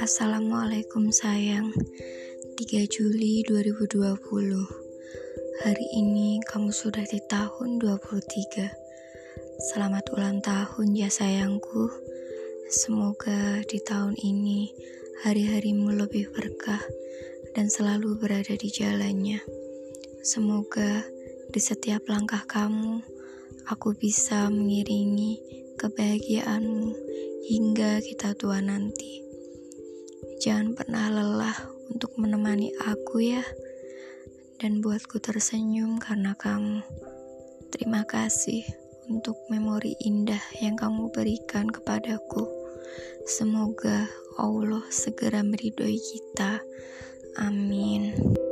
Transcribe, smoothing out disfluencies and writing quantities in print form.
Assalamualaikum sayang, 3 Juli 2020. Hari ini kamu sudah di tahun 23. Selamat ulang tahun ya sayangku. Semoga di tahun ini hari-harimu lebih berkah dan selalu berada di jalannya. Semoga di setiap langkah kamu aku bisa mengiringi kebahagiaanmu hingga kita tua nanti. Jangan pernah lelah untuk menemani aku ya, dan buatku tersenyum karena kamu. Terima kasih untuk memori indah yang kamu berikan kepadaku. Semoga Allah segera meridhoi kita. Amin.